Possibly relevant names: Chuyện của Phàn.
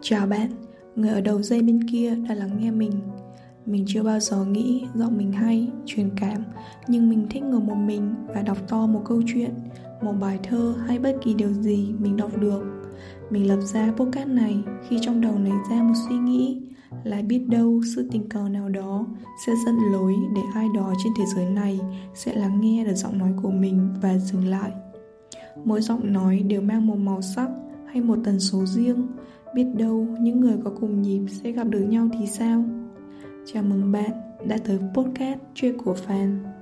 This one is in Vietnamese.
Chào bạn, người ở đầu dây bên kia đã lắng nghe mình. Mình chưa bao giờ nghĩ giọng mình hay, truyền cảm, nhưng mình thích ngồi một mình và đọc to một câu chuyện, một bài thơ hay bất kỳ điều gì mình đọc được. Mình lập ra podcast này khi trong đầu nảy ra một suy nghĩ, lại biết đâu sự tình cờ nào đó sẽ dẫn lối để ai đó trên thế giới này sẽ lắng nghe được giọng nói của mình và dừng lại. Mỗi giọng nói đều mang một màu sắc hay một tần số riêng. Biết đâu những người có cùng nhịp sẽ gặp được nhau thì sao? Chào mừng bạn đã tới podcast Chuyện của Phàn.